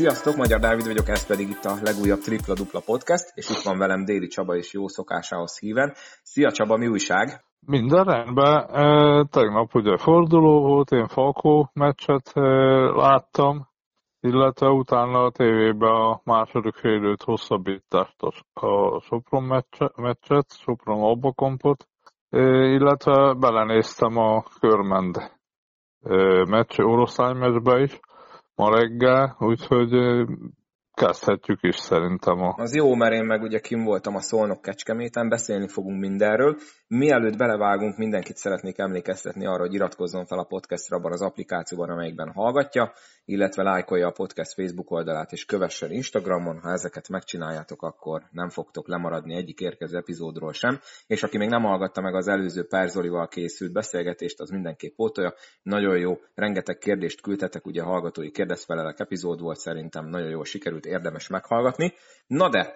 Sziasztok, Magyar Dávid vagyok, ez pedig itt a legújabb Tripla Dupla Podcast, és itt van velem Déli Csaba és jó szokásához híven. Szia Csaba, mi újság? Minden rendben. Tegnap ugye forduló volt, én Falco meccset láttam, illetve utána a tévében a második félidőt hosszabbítást a Sopron meccset, Sopron Albacompot, illetve belenéztem a Körmend meccs, Oroszlány meccsbe is ma reggel, úgyhogy kezdhetjük is szerintem. Az jó, mert én meg ugye kim voltam a Szolnok Kecskeméten, beszélni fogunk mindenről. Mielőtt belevágunk, mindenkit szeretnék emlékeztetni arra, hogy iratkozzon fel a podcastra abban az applikációban, amelyikben hallgatja, illetve lájkolja a podcast Facebook oldalát és kövessen Instagramon, ha ezeket megcsináljátok, akkor nem fogtok lemaradni egyik érkező epizódról sem, és aki még nem hallgatta meg az előző Perzolival készült beszélgetést, az mindenképp pótolja, nagyon jó, rengeteg kérdést küldtetek, ugye hallgatói kérdezfelelek epizód volt, szerintem nagyon jól sikerült, érdemes meghallgatni. Na de,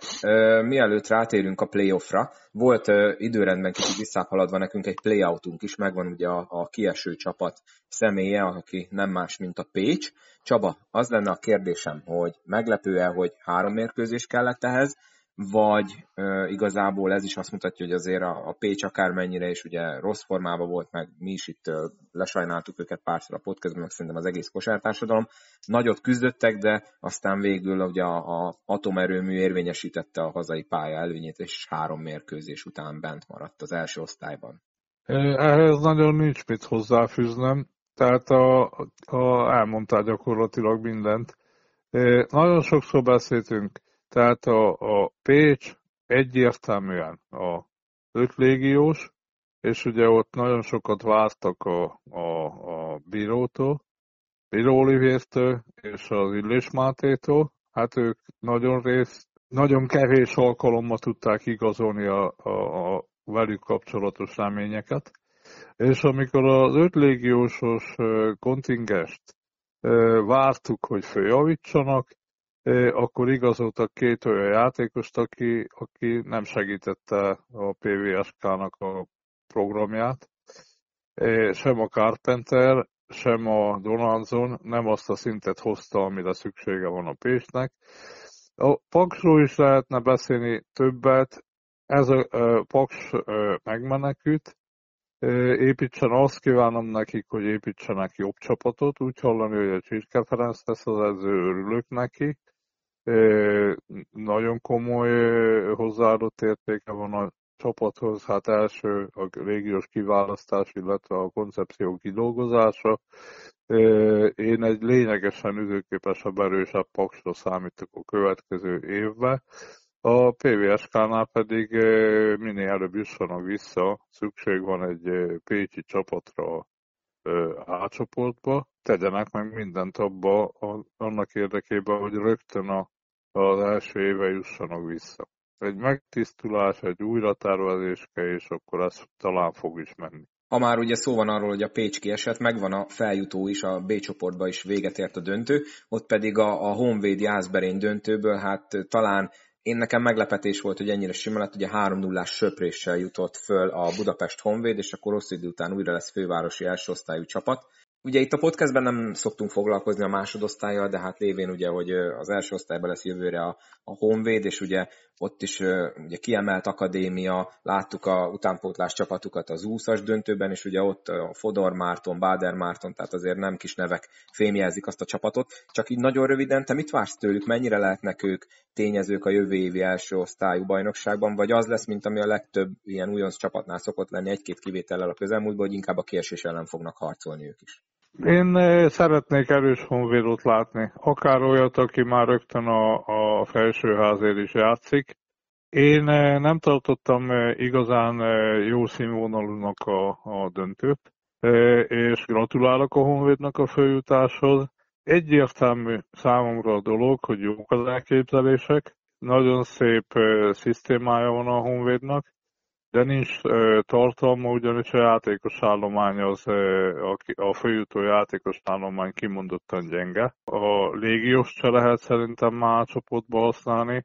mielőtt rátérünk a playoffra, volt időrendben kicsit visszábbhaladva nekünk egy playoutunk is, megvan ugye a kieső csapat személye, aki nem más, mint a Pécs. Csaba, az lenne a kérdésem, hogy meglepő-e, hogy 3 mérkőzés kellett ehhez, vagy igazából ez is azt mutatja, hogy azért a Pécs akármennyire is ugye rossz formában volt, meg mi is itt lesajnáltuk őket párszor a podcastben, meg szerintem az egész kosártársadalom. Nagyot küzdöttek, de aztán végül ugye a atomerőmű érvényesítette a hazai pálya előnyét, és 3 mérkőzés után bent maradt az első osztályban. Ehhez nagyon nincs mit hozzáfűznem, tehát elmondtál gyakorlatilag mindent. Nagyon sokszor beszéltünk. Tehát a Pécs egyértelműen a ötlégiós, és ugye ott nagyon sokat vártak a bírótól, Bíró Olivértől és az Illés Mátétól. Hát ők nagyon kevés alkalommal tudták igazolni a velük kapcsolatos reményeket. És amikor az ötlégiósos kontingest vártuk, hogy följavítsanak, akkor igazoltak 2 olyan játékost, aki nem segítette a PVSK-nak a programját. Sem a Carpenter, sem a Donaldson nem azt a szintet hozta, amire szüksége van a Pécsnek. A Paxról is lehetne beszélni többet. Ez a Pax megmenekült. Építsen, azt kívánom nekik, hogy építsenek jobb csapatot. Úgy hallani, hogy a Csirke Ferenc lesz az edző, örülök neki. Nagyon komoly hozzáadott értéke van a csapathoz, hát első a régiós kiválasztás, illetve a koncepció kidolgozása. Én egy lényegesen üzőképesebb, erősebb Paksra számítok a következő évben. A PVSK-nál pedig minél előbb jussanak vissza, szükség van egy pécsi csapatra A csoportba, tegyenek meg mindent abba annak érdekében, hogy rögtön az első éve jussanak vissza. Egy megtisztulás, egy újratervezéske, és akkor ez talán fog is menni. Ha már ugye szó van arról, hogy a Pécs kiesett, megvan a feljutó is, a B csoportba is véget ért a döntő, ott pedig a Honvéd Jászberény döntőből, hát talán nekem meglepetés volt, hogy ennyire sima lett, ugye 3-0-ás söpréssel jutott föl a Budapest Honvéd, és akkor rossz idő után újra lesz fővárosi első osztályú csapat. Ugye itt a podcastben nem szoktunk foglalkozni a másodosztállyal, de hát lévén ugye, hogy az első osztályban lesz jövőre a Honvéd, és ugye ott is ugye kiemelt akadémia, láttuk a utánpótlás csapatukat az 20-as döntőben, és ugye ott a Fodor Márton, Báder Márton, tehát azért nem kis nevek fémjelzik azt a csapatot. Csak így nagyon röviden, te mit vársz tőlük, mennyire lehetnek ők tényezők a jövő évi első osztályú bajnokságban, vagy az lesz, mint ami a legtöbb ilyen újonc csapatnál szokott lenni, egy-két kivétellel a közelmúltban, hogy inkább a kiesés ellen fognak harcolni ők is? Én szeretnék erős Honvédot látni. Akár olyat, aki már rögtön a felsőházért is játszik. Én nem tartottam igazán jó színvonalúnak a döntőt, és gratulálok a Honvédnak a följutáshoz. Egyértelmű számomra a dolog, hogy jók az elképzelések, nagyon szép szisztémája van a Honvédnak, de nincs tartalma, ugyanis a játékos állomány a följutó játékos állomány kimondottan gyenge. A légiós se lehet szerintem már csoportba használni.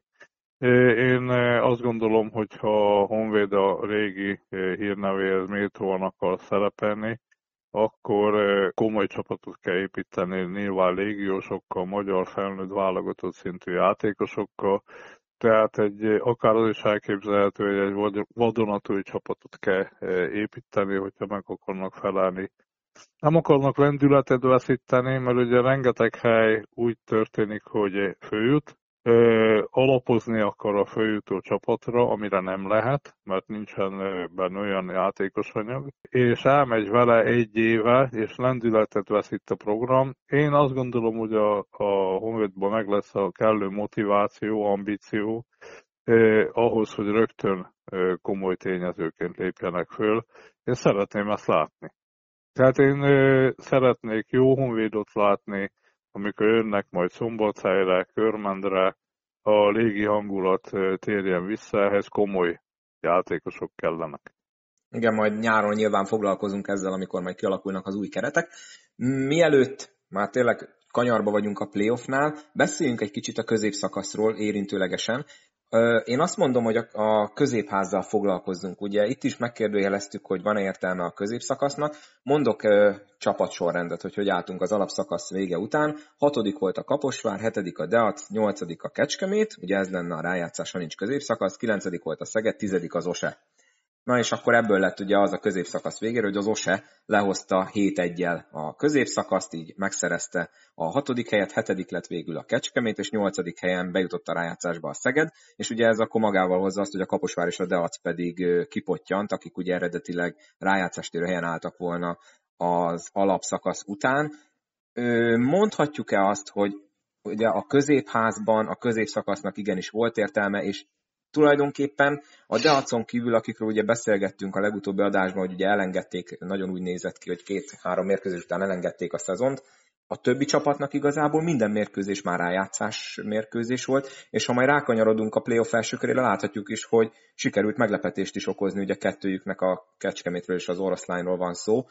Én azt gondolom, hogy ha a Honvéd a régi hírnevéhez méltóan akar szerepelni, akkor komoly csapatot kell építeni, nyilván légiósokkal, magyar felnőtt válogatott szintű játékosokkal, tehát akár az is elképzelhető, hogy egy vadonatúj csapatot kell építeni, hogyha meg akarnak felelni. Nem akarnak lendületet veszíteni, mert ugye rengeteg hely úgy történik, hogy följut, alapozni akar a följutó csapatra, amire nem lehet, mert nincsen benne olyan játékosanyag, és elmegy vele egy éve, és lendületet veszít a program. Én azt gondolom, hogy a Honvédban meg lesz a kellő motiváció, ambíció, ahhoz, hogy rögtön komoly tényezőként lépjenek föl. Én szeretném ezt látni. Tehát én szeretnék jó honvédot látni, amikor jönnek majd Szombathelyre, Körmendre, a légi hangulat térjen vissza, ehhez komoly játékosok kellenek. Igen, majd nyáron nyilván foglalkozunk ezzel, amikor majd kialakulnak az új keretek. Mielőtt már tényleg kanyarba vagyunk a playoffnál, beszéljünk egy kicsit a középszakaszról érintőlegesen. Én azt mondom, hogy a középházzal foglalkozzunk. Ugye itt is megkérdőjeleztük, hogy van-e értelme a középszakasznak. Mondok csapatsorrendet, hogy álltunk az alapszakasz vége után. 6. volt a Kaposvár, 7. a Deac, 8. a Kecskemét, ugye ez lenne a rájátszás, ha nincs középszakasz, 9. volt a Szeged, 10. az OSE. Na és akkor ebből lett ugye az a középszakasz végére, hogy az OSE lehozta 7-1-jel a középszakaszt, így megszerezte a 6. helyet, 7. lett végül a Kecskemét, és 8. helyen bejutott a rájátszásba a Szeged, és ugye ez akkor magával hozza azt, hogy a Kaposvár és a Deac pedig kipottyant, akik ugye eredetileg rájátszástérő helyen álltak volna az alapszakasz után. Mondhatjuk-e azt, hogy ugye a középházban a középszakasznak igenis volt értelme, és tulajdonképpen a Deacon kívül, akikről ugye beszélgettünk a legutóbbi adásban, hogy ugye elengedték, nagyon úgy nézett ki, hogy 2-3 mérkőzés után elengedték a szezont, a többi csapatnak igazából minden mérkőzés már rájátszás mérkőzés volt, és ha majd rákanyarodunk a playoff első körére, láthatjuk is, hogy sikerült meglepetést is okozni, ugye kettőjüknek, a Kecskemétről és az Oroszlányról van szó.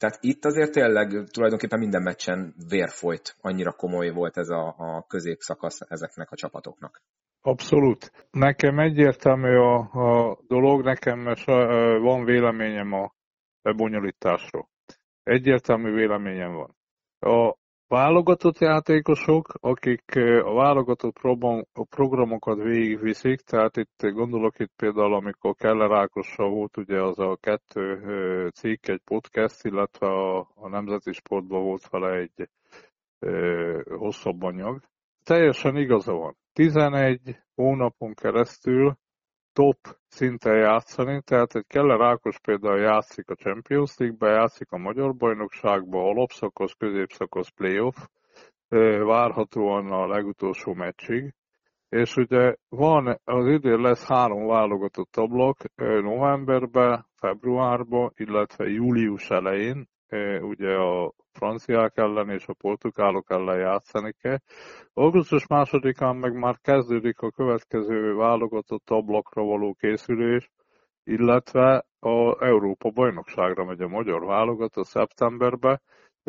Tehát itt azért tényleg tulajdonképpen minden meccsen vér folyt, annyira komoly volt ez a középszakasz ezeknek a csapatoknak. Abszolút. Nekem egyértelmű a dolog, nekem van véleményem a lebonyolításról. Egyértelmű véleményem van. A válogatott játékosok, akik a válogatott programokat végigviszik, tehát itt gondolok itt például, amikor Keller Ákossal volt ugye az a 2 cikk, egy podcast, illetve a Nemzeti Sportban volt vele egy hosszabb anyag. Teljesen igaza van. 11 hónapon keresztül top szinten játszani, tehát egy Keller Ákos például játszik a Champions League-be, játszik a Magyar Bajnokságba, alapszakasz, középszakasz, playoff, várhatóan a legutolsó meccsig. És ugye van, az idén lesz 3 válogatott ablak, novemberben, februárban, illetve július elején, ugye a franciák ellen és a portugálok ellen játszani kell. Augusztus 2-án meg már kezdődik a következő válogatott ablakra való készülés, illetve az Európa-bajnokságra megy a magyar válogatott szeptemberbe,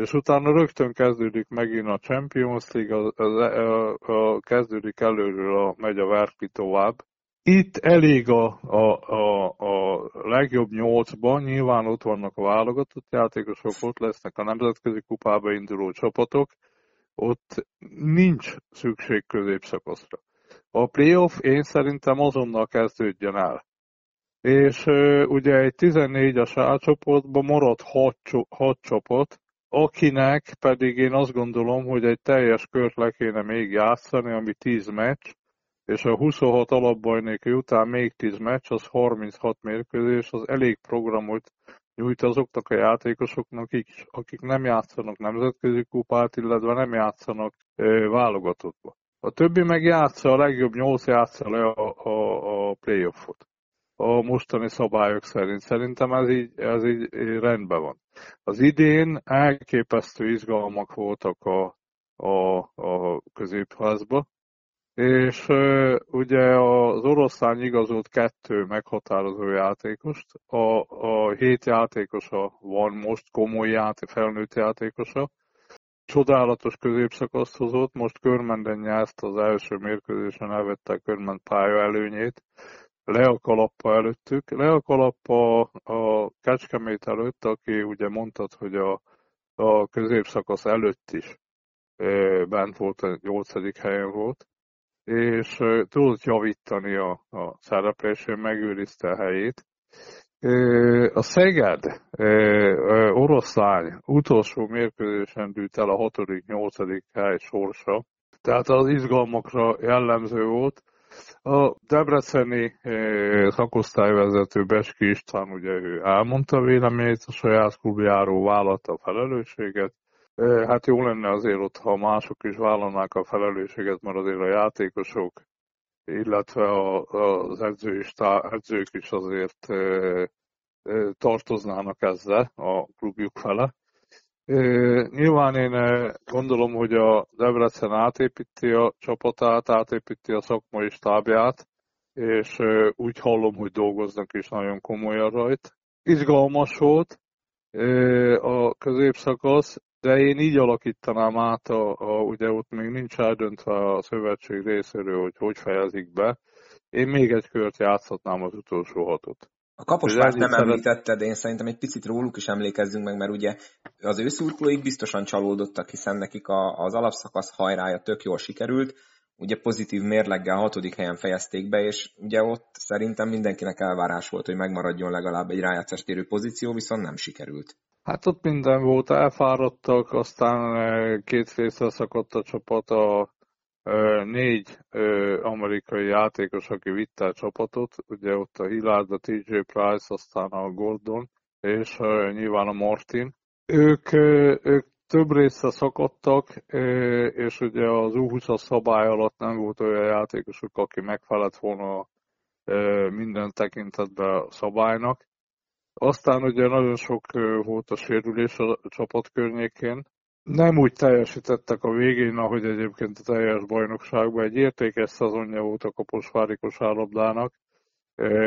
és utána rögtön kezdődik megint a Champions League, kezdődik előről, megy a verkli tovább. Itt elég a legjobb 8-ban, nyilván ott vannak a válogatott játékosok, ott lesznek a nemzetközi kupába induló csapatok, ott nincs szükség középszakaszra. A playoff én szerintem azonnal kezdődjön el. És ugye egy 14-es A-csoportban marad 6 csapat, akinek pedig én azt gondolom, hogy egy teljes kört le kéne még játszani, ami 10 meccs, és a 26 alapbajnoki után még 10 meccs, az 36 mérkőzés, az elég programot nyújt azoknak a játékosoknak is, akik nem játszanak nemzetközi kupát, illetve nem játszanak válogatottba. A többi meg játsza, a legjobb 8 játsza le a playoffot. A mostani szabályok szerint. Szerintem ez így rendben van. Az idén elképesztő izgalmak voltak a középházba, és ugye az Oroszlány igazolt 2 meghatározó játékost, a 7 játékosa van most, komoly felnőtt játékosa, csodálatos középszakaszt hozott, most Körmenden nyert az első mérkőzésen, elvette a Körmend pálya előnyét, le a kalappa előttük, le a kalappa a Kecskemét előtt, aki ugye mondtad, hogy a középszakasz előtt is bent volt, a 8. helyen volt, és tudott javítani a szereplésén, megőrizte a helyét. A Szeged Oroszlány utolsó mérkőzésen dűlt el a 6.-8. hely sorsa, tehát az izgalmakra jellemző volt. A debreceni szakosztályvezető Becki István, ugye ő elmondta véleményét, a saját klubjáról vállalta a felelősséget. Hát jó lenne azért ott, ha mások is vállalnák a felelősséget, mert azért a játékosok, illetve az edzők is azért tartoznának ezzel a klubjuk fele. Nyilván én gondolom, hogy a Debrecen átépíti a csapatát, átépíti a szakmai stábját, és úgy hallom, hogy dolgoznak is nagyon komolyan rajta. Izgalmas volt a középszakasz, de én így alakítanám át, ugye ott még nincs eldöntve a szövetség részéről, hogy fejezik be. Én még egy kört játszhatnám az utolsó 6-ot. A Kaposvárt nem említetted, én szerintem egy picit róluk is emlékezzünk meg, mert ugye az ő szurkolóik biztosan csalódottak, hiszen nekik az alapszakasz hajrája tök jól sikerült, ugye pozitív mérleggel 6. helyen fejezték be, és ugye ott szerintem mindenkinek elvárás volt, hogy megmaradjon legalább egy rájátszástérő pozíció, viszont nem sikerült. Hát ott minden volt, elfáradtak, aztán két részre szakadt a csapat, a 4 amerikai játékos, aki vitte a csapatot, ugye ott a Hillard, a TJ Price, aztán a Gordon, és nyilván a Martin. Ők több részre szakadtak, és ugye az U20-as szabály alatt nem volt olyan játékosuk, aki megfelelt volna minden tekintetben a szabálynak. Aztán ugye nagyon sok volt a sérülés a csapat környékén. Nem úgy teljesítettek a végén, ahogy egyébként a teljes bajnokságban. Egy értékes szezonja volt a kaposvári kosárlabdának,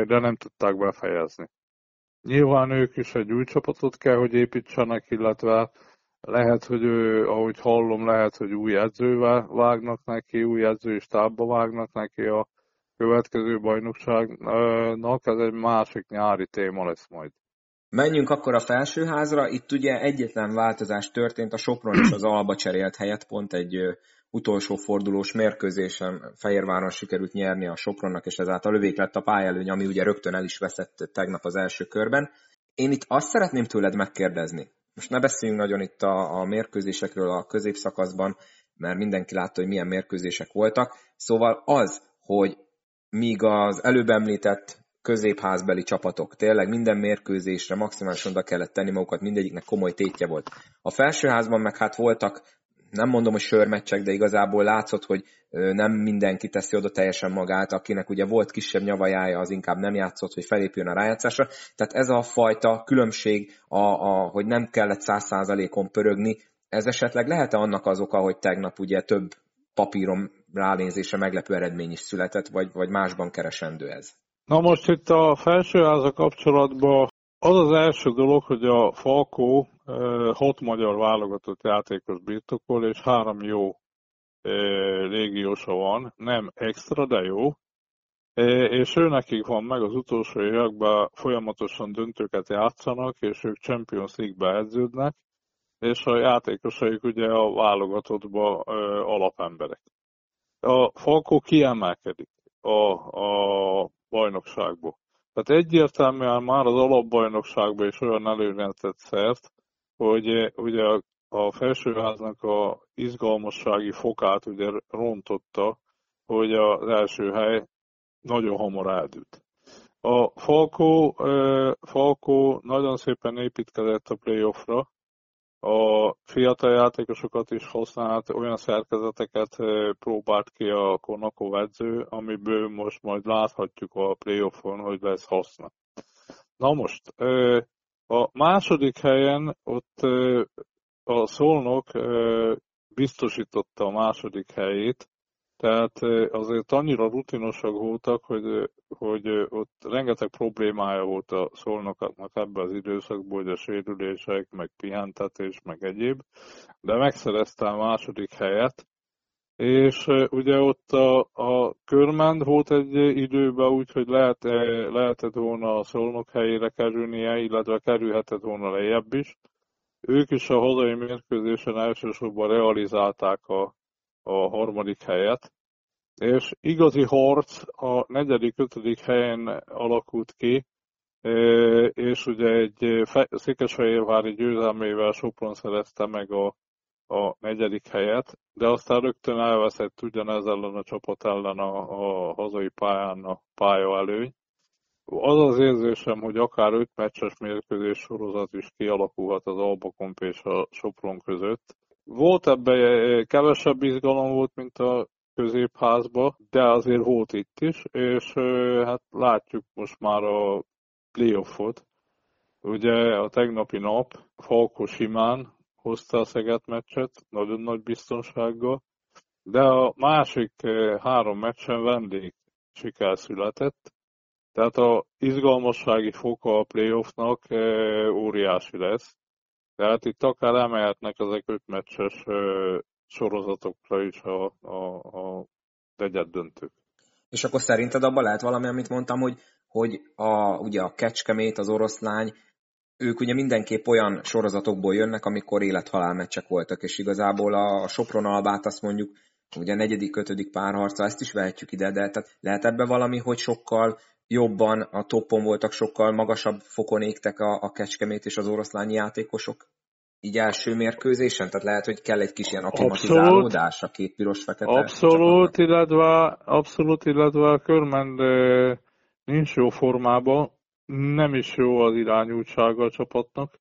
de nem tudták befejezni. Nyilván ők is egy új csapatot kell, hogy építsenek, illetve lehet, hogy ahogy hallom, lehet, hogy új edzővel vágnak neki, új edzői stábba vágnak neki a következő bajnokságnak. Ez egy másik nyári téma lesz majd. Menjünk akkor a felsőházra, itt ugye egyetlen változás történt, a Sopron és az Alba cserélt helyet, pont egy utolsó fordulós mérkőzésen Fehérváron sikerült nyerni a Sopronnak, és ezáltal övék lett a pályelőny, ami ugye rögtön el is veszett tegnap az első körben. Én itt azt szeretném tőled megkérdezni, most ne beszéljünk nagyon itt a mérkőzésekről a középszakaszban, mert mindenki látta, hogy milyen mérkőzések voltak, szóval az, hogy míg az előbb említett középházbeli csapatok tényleg minden mérkőzésre maximálisan oda kellett tenni magukat, mindegyiknek komoly tétje volt. A felsőházban meg hát voltak, nem mondom, hogy sörmeccsek, de igazából látszott, hogy nem mindenki teszi oda teljesen magát, akinek ugye volt kisebb nyavajája, az inkább nem játszott, hogy felépjön a rájátszásra. Tehát ez a fajta különbség, hogy nem kellett 100%-on pörögni, ez esetleg lehet-e annak az oka, hogy tegnap ugye több papíron ránézésre meglepő eredmény is született, vagy másban keresendő ez? Na most itt a felsőháza kapcsolatban az az első dolog, hogy a Falco 6 magyar válogatott játékos birtokol, és 3 jó légiósa van, nem extra, de jó. És őnekik van meg az utolsó években, folyamatosan döntőket játszanak, és ők Champions League-be edződnek, és a játékosaik ugye a válogatottban alapemberek. A Falco kiemelkedik a bajnokságból. Tehát egyértelműen már az alapbajnokságban is olyan előnyre tett szert, hogy ugye a felsőháznak a izgalmassági fokát ugye rontotta, hogy az első hely nagyon hamar eldőlt. A Falco nagyon szépen építkezett a playoffra, a fiatal játékosokat is használt, olyan szerkezeteket próbált ki a Konakó edző, amiből most majd láthatjuk a playoffon, hogy lesz haszna. Na most, a második helyen ott a Szolnok biztosította a második helyét, tehát azért annyira rutinosak voltak, hogy ott rengeteg problémája volt a Szolnoknak ebben az időszakban, hogy a sérülések, meg pihentetés, meg egyéb, de megszerezte a második helyet, És ugye ott a Körmend volt egy időben úgy, hogy lehetett volna a Szolnok helyére kerülnie, illetve kerülhetett volna lejjebb is. Ők is a hazai mérkőzésen elsősorban realizálták a harmadik helyet. És igazi harc a negyedik-ötödik helyen alakult ki, és ugye egy székesfehérvári győzelmével Sopron szerezte meg a negyedik helyet, de aztán rögtön elveszett ugyanez ellen a csapat ellen a hazai pályán a pályaelőny. Az az érzésem, hogy akár 5 meccses mérkőzés sorozat is kialakulhat az Albacomp és a Sopron között. Volt ebben kevesebb izgalom volt, mint a középházba, de azért volt itt is, és hát látjuk most már a playoffot. Ugye a tegnapi nap Falco simán hozta a Szeged meccset, nagyon nagy biztonsággal, de a másik 3 meccsen vendég siker született, tehát az izgalmassági foka a playoffnak óriási lesz. Tehát itt akár emelhetnek ezek 5 meccses sorozatokra is a negyeddöntők. És akkor szerinted abban lehet valami, amit mondtam, hogy ugye a Kecskemét, az Oroszlány, ők ugye mindenképp olyan sorozatokból jönnek, amikor élethalál meccsek voltak, és igazából a Sopron Albát azt mondjuk, ugye a negyedik-ötödik párharca, ezt is vehetjük ide, de tehát lehet ebben valami, hogy sokkal jobban a toppon voltak, sokkal magasabb fokon égtek a Kecskemét és az Oroszlányi játékosok? Így első mérkőzésen? Tehát lehet, hogy kell egy kis ilyen aklimatizálódás a két piros-fekete csapatnak. Abszolút, illetve a Körmend nincs jó formában, nem is jó az irányultsága a csapatnak,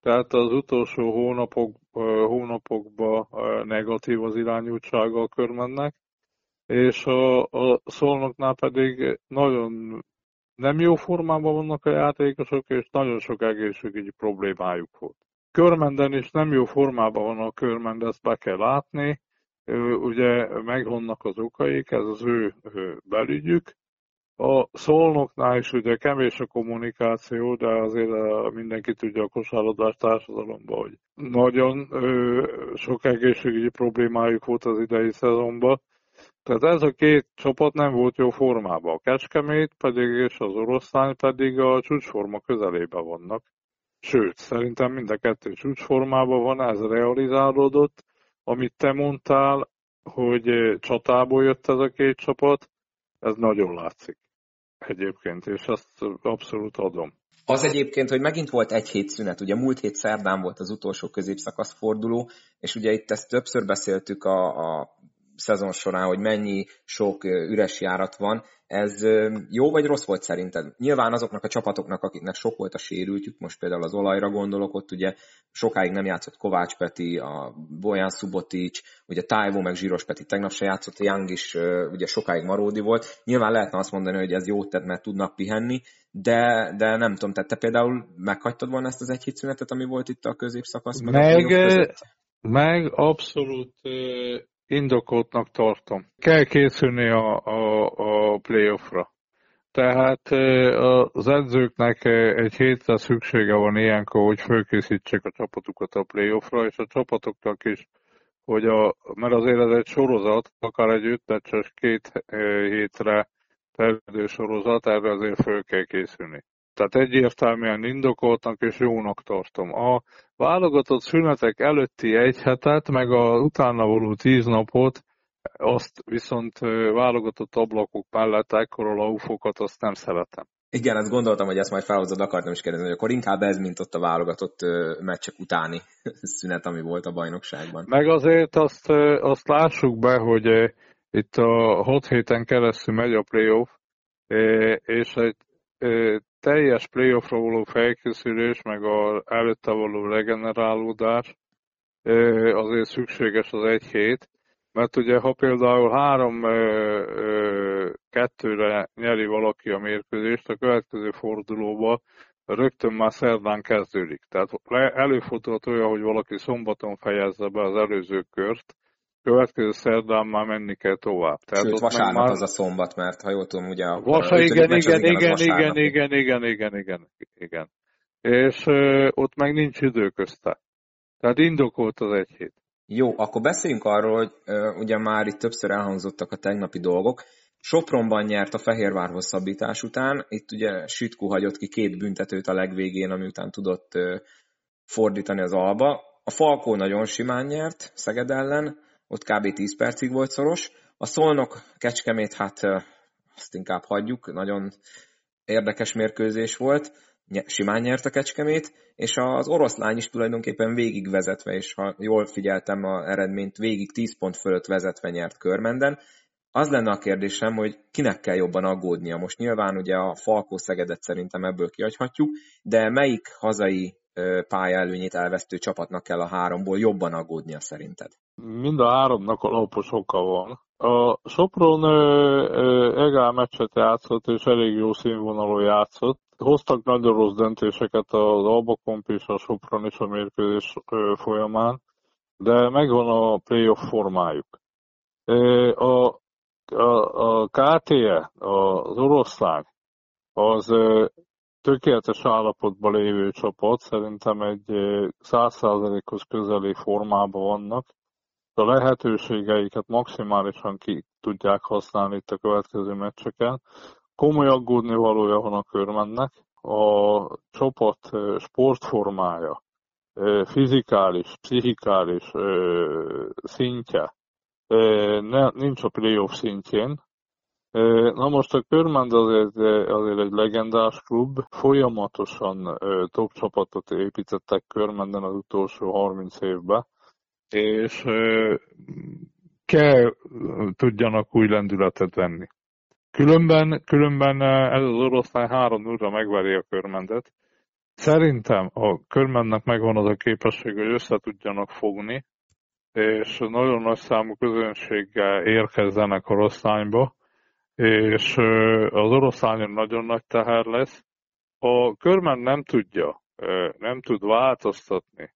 tehát az utolsó hónapokban negatív az irányultsága a Körmendnek, és a Szolnoknál pedig nagyon nem jó formában vannak a játékosok, és nagyon sok egészségügyi problémájuk volt. Körmenden is nem jó formában van a Körmend, ezt be kell látni, ugye megvannak az okaik, ez az ő belügyük. A Szolnoknál is ugye kevés a kommunikáció, de azért mindenki tudja a kosárlabdás társadalomban, hogy nagyon sok egészségügyi problémájuk volt az idei szezonban. Tehát ez a két csapat nem volt jó formában. A Kecskemét pedig és az Oroszlány pedig a csúcsforma közelében vannak. Sőt, szerintem mind a kettő csúcsformában van, ez realizálódott. Amit te mondtál, hogy csatából jött ez a két csapat, ez nagyon látszik egyébként, és ezt abszolút adom. Az egyébként, hogy megint volt egy hét szünet, ugye múlt hét szerdán volt az utolsó középszakasz forduló, és ugye itt ezt többször beszéltük a szezon során, hogy mennyi sok üres járat van. Ez jó vagy rossz volt szerinted? Nyilván azoknak a csapatoknak, akiknek sok volt a sérültjük, most például az Olajra gondolok, ott ugye sokáig nem játszott Kovács Peti, a Bolyán Szubotics, ugye Tájvó meg Zsíros Peti tegnap se játszott, Young is ugye sokáig Maródi volt. Nyilván lehetne azt mondani, hogy ez jót tett, mert tudnak pihenni, de nem tudom, tehát te például meghagytad volna ezt az egy hét szünetet, ami volt itt a középszakasz? Meg abszolút... indokoltnak tartom. Kell készülni a playoffra. Tehát az edzőknek egy hétre szüksége van ilyenkor, hogy fölkészítsék a csapatukat a playoffra, és a csapatoknak is, hogy mert azért ez egy sorozat, akár egy 5 meccses 2 hétre terjedő sorozat, erre azért föl kell készülni. Tehát egyértelműen indokoltnak és jónak tartom. A válogatott szünetek előtti egy hetet, meg az utána való 10 napot, azt viszont válogatott ablakok mellett ekkora laufokat, azt nem szeretem. Igen, ezt gondoltam, hogy ezt majd felhozod, akartam is kérdezni, hogy akkor inkább ez, mint ott a válogatott meccsek utáni szünet, ami volt a bajnokságban. Meg azért azt lássuk be, hogy itt a 6 héten keresztül megy a playoff, és egy teljes playoffra való felkészülés, meg az előtte való regenerálódás azért szükséges az egy hét, mert ugye ha például 3-2-re nyeri valaki a mérkőzést, a következő fordulóba rögtön már szerdán kezdődik. Tehát előfordulhat olyan, hogy valaki szombaton fejezze be az előző kört, következő szerdán már menni kell tovább. Tehát sőt, vasárnap már... az a szombat, mert ha jól tudom, ugye... Igen. És ott meg nincs idő közte. Tehát indokolt az egy hét. Jó, akkor beszéljünk arról, hogy ugye már itt többször elhangzottak a tegnapi dolgok. Sopronban nyert a Fehérvár hosszabbítás után, itt ugye Sütkó hagyott ki 2 büntetőt a legvégén, ami után tudott fordítani az Alba. A Falco nagyon simán nyert Szeged ellen, ott kb. 10 percig volt szoros. A Szolnok Kecskemét, hát azt inkább hagyjuk, nagyon érdekes mérkőzés volt, simán nyert a Kecskemét, és az Oroszlány is tulajdonképpen végigvezetve, és ha jól figyeltem az eredményt, végig 10 pont fölött vezetve nyert Körmenden. Az lenne a kérdésem, hogy kinek kell jobban aggódnia. Most nyilván ugye a Falco Szegedet szerintem ebből kihagyhatjuk, de melyik hazai pályaelőnyét elvesztő csapatnak kell a 3-ból jobban aggódnia szerinted? Mind a 3-nak alapos oka van. A Sopron egál meccset játszott, és elég jó színvonalon játszott. Hoztak nagyon rossz döntéseket az Albacomp és a Sopron is a mérkőzés folyamán, de megvan a playoff formájuk. A KTE, az Oroszlány, az tökéletes állapotban lévő csapat, szerintem egy 100%-os közeli formában vannak. A lehetőségeiket maximálisan ki tudják használni itt a következő meccseken. Komoly aggódni valója van a Körmendnek. A csapat sportformája, fizikális, pszichikális szintje nincs a playoff szintjén. Na most a Körmend azért egy legendás klub, folyamatosan top csapatot építettek Körmenden az utolsó 30 évben, és kell tudjanak új lendületet venni. Különben ez az Oroszlány 3-0-ra megveri a Körmendet. Szerintem a Körmendnek megvan az a képesség, hogy össze tudjanak fogni, és nagyon nagy számú közönséggel érkezzenek Oroszlányba, és az Oroszlányon nagyon nagy teher lesz. A Körmend nem tud változtatni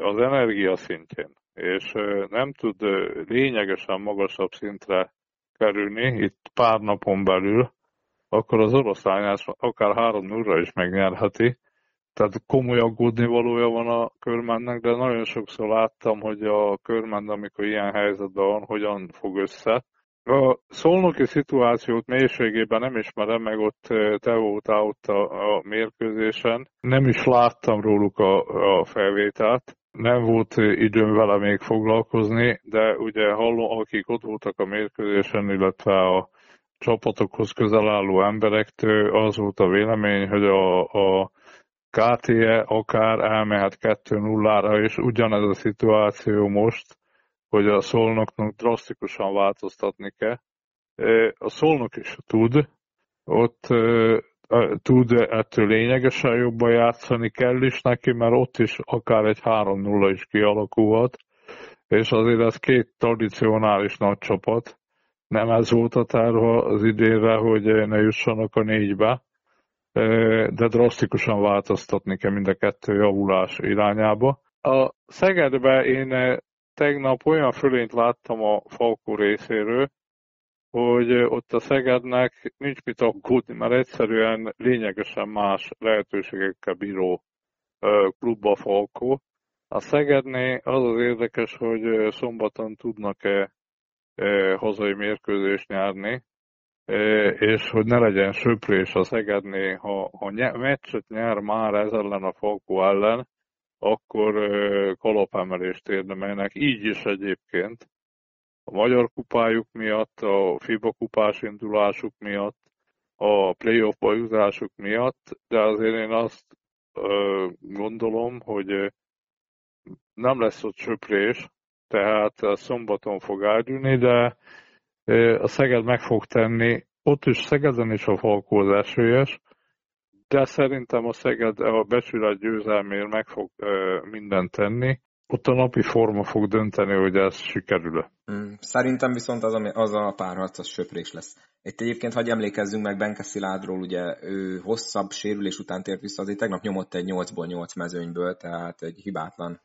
az energia szintjén, és nem tud lényegesen magasabb szintre kerülni itt pár napon belül, akkor az Oroszlány akár 3-0-ra is megnyerheti. Tehát komoly aggódni valója van a Körmendnek, de nagyon sokszor láttam, hogy a Körmend, amikor ilyen helyzetben van, hogyan fog össze. A szolnoki szituációt mélységében nem ismerem, meg ott te voltál ott a mérkőzésen. Nem is láttam róluk a felvételt. Nem volt időm vele még foglalkozni, de ugye hallom, akik ott voltak a mérkőzésen, illetve a csapatokhoz közel álló emberektől, az volt a vélemény, hogy a KTE akár elmehet 2-0-ra, és ugyanez a szituáció most, hogy a Szolnoknak drasztikusan változtatni kell. A Szolnok is tud, ott tud ettől lényegesen jobban játszani, kell is neki, mert ott is akár egy 3-0 is kialakulhat, és azért ez két tradicionális nagy csapat. Nem ez volt a terve az idénre, hogy ne jussanak a 4-be, de drasztikusan változtatni kell mind a 2 javulás irányába. A Szegedben én tegnap olyan fölényt láttam a Falco részéről, hogy ott a Szegednek nincs mit aggódni, mert egyszerűen lényegesen más lehetőségekkel bíró klub a Falco. A Szegednél az érdekes, hogy szombaton tudnak-e hazai mérkőzést nyerni, és hogy ne legyen söprés a Szegednél, ha meccset nyer már ez ellen a Falco ellen, akkor kalapemelést érdemelnek. Így is egyébként a magyar kupájuk miatt, a FIBA kupás indulásuk miatt, a playoff-ba jutásuk miatt, de azért én azt gondolom, hogy nem lesz ott söprés, tehát a szombaton fog ágyulni, de a Szeged meg fog tenni, ott is Szegeden is a Falco esélyes, de szerintem a Szeged a becsület győzelmért meg fog mindent tenni. Ott a napi forma fog dönteni, hogy ez sikerül-e. Szerintem viszont az a párharc, az söprés lesz. Itt egyébként, hogy emlékezzünk meg Benke Szilárdról, ugye ő hosszabb sérülés után tért vissza, azért tegnap nyomott egy 8-ból 8 mezőnyből, tehát egy hibátlan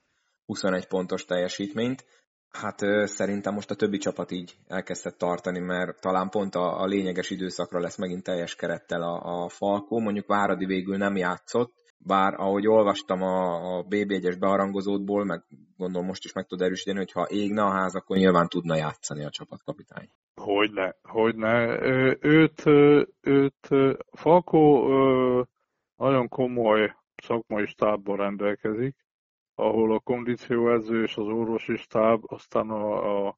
21 pontos teljesítményt. Hát szerintem most a többi csapat így elkezdett tartani, mert talán pont a lényeges időszakra lesz megint teljes kerettel a Falco. Mondjuk Váradi végül nem játszott, Bár ahogy olvastam a BB1-es beharangozódból, meg gondolom most is meg tud erősíteni, hogy ha égne a ház, akkor nyilván tudna játszani a csapatkapitány. Hogyne, hogyne. Őt Falco nagyon komoly szakmai stábban rendelkezik, ahol a kondícióedző és az orvosi stáb, aztán a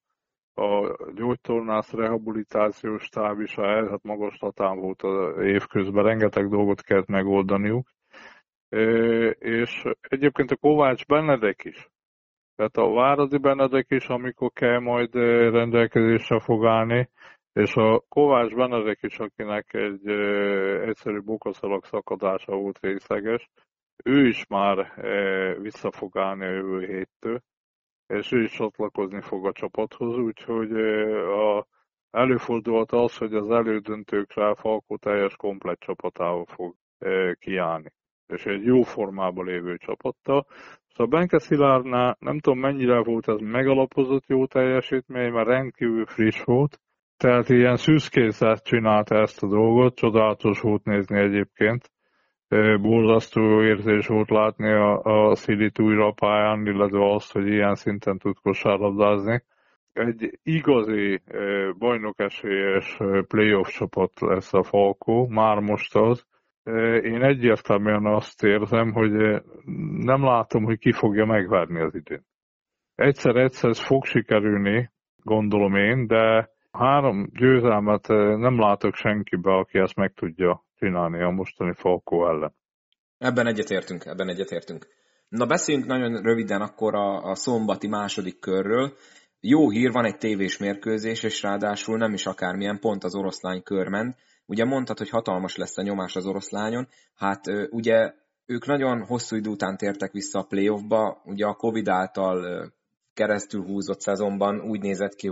gyógytornász rehabilitációs stáb is hát magaslatán volt az évközben, rengeteg dolgot kellett megoldaniuk. És egyébként a Kovács Benedek is, tehát a Váradi Benedek is, amikor kell majd rendelkezésre fog állni, és a Kovács Benedek is, akinek egy egyszerű bokaszalag szakadása volt részleges, ő is már vissza fog állni a jövő héttől, és ő is csatlakozni fog a csapathoz, úgyhogy előfordulhat az, hogy az elődöntőkre Falco teljes komplett csapatával fog kiállni, és egy jó formában lévő csapattal. Szóval Benke Szilárdnál nem tudom mennyire volt ez megalapozott jó teljesítmény, mert rendkívül friss volt, tehát ilyen szűzkészet csinálta ezt a dolgot, csodálatos volt nézni egyébként. Borzasztó érzés volt látni a Szilit újra a pályán, illetve azt, hogy ilyen szinten tud kosárlabdázni. Egy igazi bajnokesélyes playoff csapat lesz a Falco, már most az. Én egyértelműen azt érzem, hogy nem látom, hogy ki fogja megverni az idén. Egyszer fog sikerülni, gondolom én, de 3 győzelmet nem látok senkibe, aki ezt meg tudja csinálni a mostani Falco ellen. Ebben egyetértünk. Na, beszéljünk nagyon röviden akkor a szombati második körről. Jó hír, van egy tévés mérkőzés, és ráadásul nem is akármilyen, pont az Oroszlány Körmend. Ugye mondtad, hogy hatalmas lesz a nyomás az Oroszlányon, hát ugye ők nagyon hosszú idő után tértek vissza a playoffba, ugye a Covid által keresztül húzott szezonban úgy nézett ki,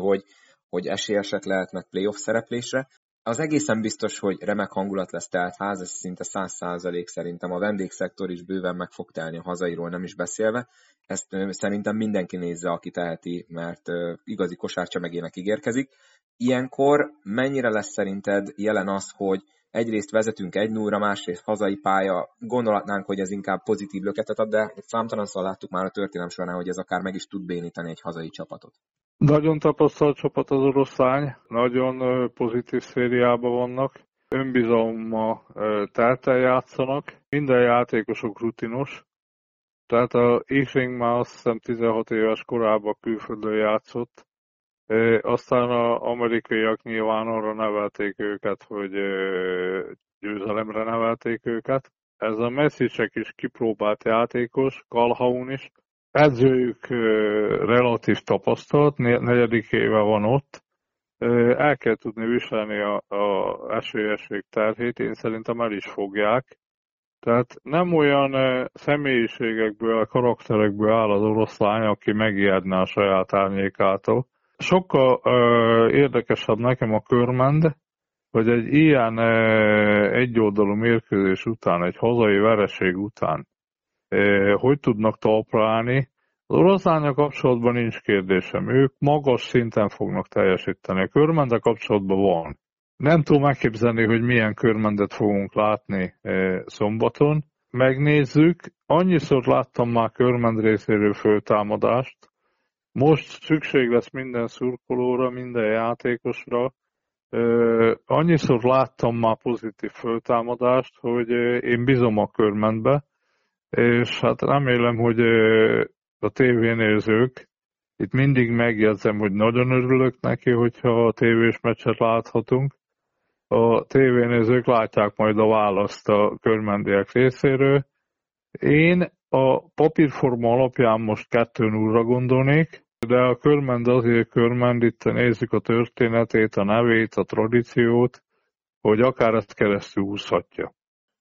hogy esélyesek lehetnek playoff szereplésre. Az egészen biztos, hogy remek hangulat lesz telt ház, ez szinte 100% szerintem, a vendégszektor is bőven meg fog telni, a hazairól nem is beszélve. Ezt szerintem mindenki nézze, aki teheti, mert igazi kosárcsemegének ígérkezik. Ilyenkor mennyire lesz szerinted jelen az, hogy egyrészt vezetünk 1-0-ra, másrészt hazai pálya, gondolhatnánk, hogy ez inkább pozitív löketet ad, de számtalanszor láttuk már a történelem során, hogy ez akár meg is tud bénítani egy hazai csapatot. Nagyon tapasztalt csapat az Oroszlány, nagyon pozitív szériában vannak, önbizalommal telten játszanak, minden játékosok rutinos, tehát a Ichring már azt hiszem 16 éves korában külföldön játszott, aztán az amerikaiak nyilván arra nevelték őket, hogy győzelemre nevelték őket. Ez a Messicek is kipróbált játékos, Calhoun is. Edzőjük relatív tapasztalt, 4. éve van ott. El kell tudni viselni a esélyesség terhét, én szerintem el is fogják. Tehát nem olyan személyiségekből, karakterekből áll az Oroszlány, aki megijedne a saját árnyékától. Sokkal érdekesebb nekem a Körmend, hogy egy ilyen egyoldalú mérkőzés után, egy hazai vereség után hogy tudnak talpra állni. Az Oroszlánnyal kapcsolatban nincs kérdésem. Ők magas szinten fognak teljesíteni. A Körmenddel kapcsolatban van. Nem tudom megképzelni, hogy milyen Körmendet fogunk látni szombaton. Megnézzük. Annyiszor láttam már Körmend részéről föltámadást. Most szükség lesz minden szurkolóra, minden játékosra. Annyiszor láttam már pozitív föltámadást, hogy én bízom a Körmendbe, és hát remélem, hogy a tévénézők, itt mindig megjegyzem, hogy nagyon örülök neki, hogyha a tévés meccset láthatunk. A tévénézők látják majd a választ a körmendiek részéről. Én a papírforma alapján most 2-0-ra gondolnék, de a Körmend azért Körmend, itt nézzük a történetét, a nevét, a tradíciót, hogy akár ezt keresztül húzhatja.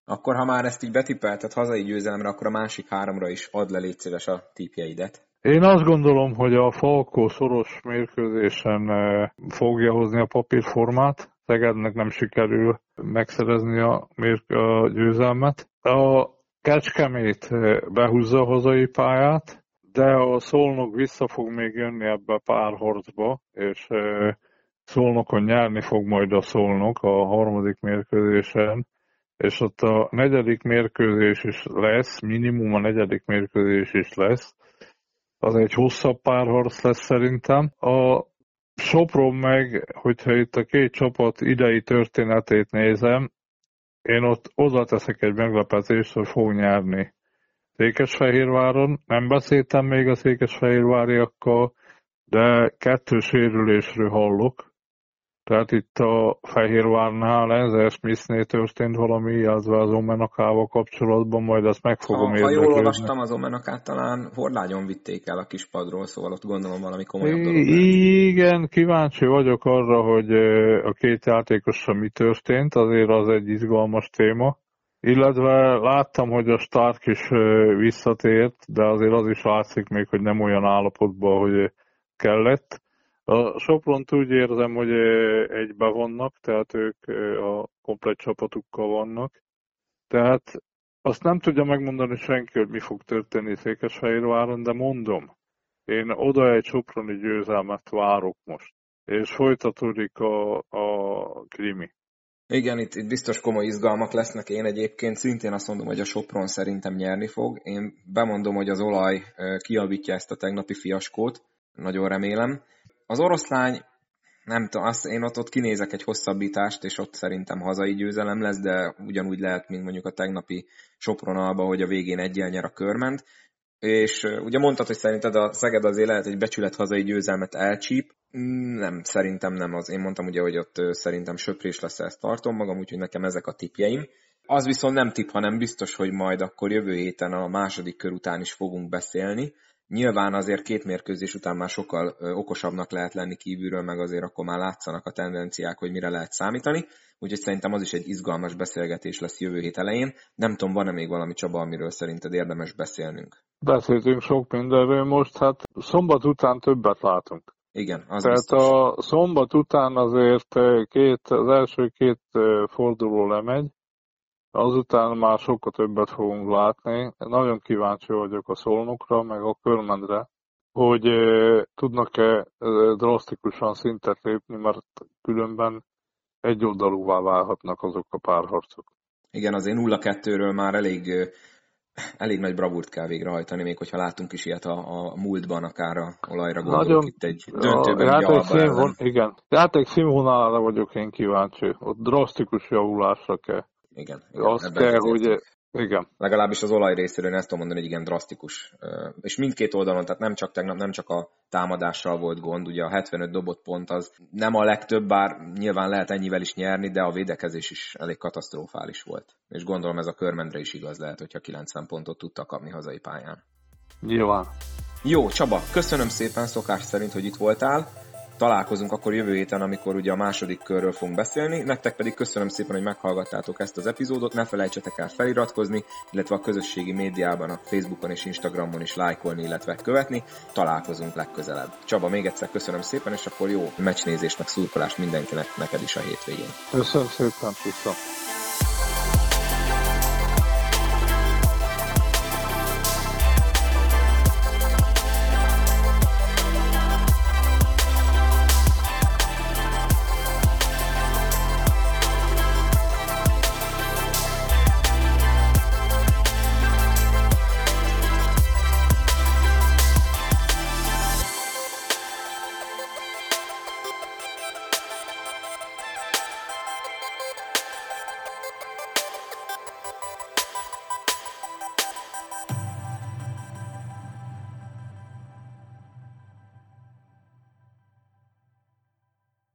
Akkor, ha már ezt így betipelted hazai győzelemre, akkor a másik 3-ra is add le, légy szíves, a típjeidet. Én azt gondolom, hogy a Falco szoros mérkőzésen fogja hozni a papírformát. Szegednek nem sikerül megszerezni a győzelmet. A Kecskemét behúzza a hazai pályát, de a Szolnok vissza fog még jönni ebbe pár harcba, és Szolnokon nyerni fog majd a Szolnok a harmadik mérkőzésen. és ott a negyedik mérkőzés is lesz, minimum a negyedik mérkőzés is lesz. Az egy hosszabb párharc lesz szerintem. A Sopron meg, hogyha itt a két csapat idei történetét nézem, én ott oda teszek egy meglepetést, hogy fog nyerni Székesfehérváron. Nem beszéltem még a székesfehérváriakkal, de 2 sérülésről hallok. Tehát itt a Fehérvárnál ez Smithnél történt valami, illetve az Omenakával kapcsolatban, majd ezt meg fogom érdeklődni. Ha jól olvastam, az Omenakát talán Horlágyon vitték el a kispadról, szóval ott gondolom valami komolyabb dolog. Igen, kíváncsi vagyok arra, hogy a két játékossal mi történt, azért az egy izgalmas téma. Illetve láttam, hogy a Stark is visszatért, de azért az is látszik még, hogy nem olyan állapotban, hogy kellett. A Sopront úgy érzem, hogy egybe vannak, tehát ők a komplett csapatukkal vannak. Tehát azt nem tudja megmondani senki, hogy mi fog történni Székesfehérváron, de mondom, én oda egy soproni győzelmet várok most. És folytatódik a krimi. Igen, itt biztos komoly izgalmak lesznek. Én egyébként szintén azt mondom, hogy a Sopron szerintem nyerni fog. Én bemondom, hogy az olaj kijavítja ezt a tegnapi fiaskót. Nagyon remélem. Az Oroszlány, nem tudom, én ott kinézek egy hosszabbítást, és ott szerintem hazai győzelem lesz, de ugyanúgy lehet, mint mondjuk a tegnapi Sopron-Alba, hogy a végén eggyel nyer a Körmend. És ugye mondtad, hogy szerinted a Szeged azért lehet egy becsület hazai győzelmet elcsíp. Nem, szerintem nem az. Én mondtam ugye, hogy ott szerintem söprés lesz, ezt tartom magam, úgyhogy nekem ezek a tippjeim. Az viszont nem tipp, hanem biztos, hogy majd akkor jövő héten a második kör után is fogunk beszélni. Nyilván azért 2 mérkőzés után már sokkal okosabbnak lehet lenni kívülről, meg azért akkor már látszanak a tendenciák, hogy mire lehet számítani. Úgyhogy szerintem az is egy izgalmas beszélgetés lesz jövő hét elején. Nem tudom, van-e még valami, Csaba, amiről szerinted érdemes beszélnünk? Beszéltünk sok mindenről most, hát szombat után többet látunk. Igen, az tehát biztos. A szombat után azért az első 2 forduló lemegy, azután már sokkal többet fogunk látni. Nagyon kíváncsi vagyok a Szolnokra, meg a Körmendre, hogy tudnak-e drasztikusan szintet lépni, mert különben egyoldalúvá válhatnak azok a párharcok. Igen, azért 0-2-ről már elég nagy bravúrt kell végrehajtani, még hogyha látunk is ilyet a múltban, akár a olajra gondolok. Nagyon, itt egy döntőben a játék színvonalára vagyok én kíváncsi. Ott drasztikus javulásra kell. Igen, azt kell, hogy... Igen. Legalábbis az olaj részéről én ezt tudom mondani, hogy igen, drasztikus. És mindkét oldalon, tehát nem csak tegnap, nem csak a támadással volt gond, ugye a 75 dobott pont az nem a legtöbb, bár nyilván lehet ennyivel is nyerni, de a védekezés is elég katasztrofális volt. És gondolom ez a Körmendre is igaz lehet, hogyha 90 pontot tudtak kapni hazai pályán. Nyilván. Jó, Csaba, köszönöm szépen szokás szerint, hogy itt voltál. Találkozunk akkor jövő héten, amikor ugye a második körről fogunk beszélni. Nektek pedig köszönöm szépen, hogy meghallgattátok ezt az epizódot. Ne felejtsetek el feliratkozni, illetve a közösségi médiában, a Facebookon és Instagramon is lájkolni, illetve követni. Találkozunk legközelebb. Csaba, még egyszer köszönöm szépen, és akkor jó meccsnézést, meg szurkolást mindenkinek, neked is a hétvégén. Köszönöm szépen, Csaba.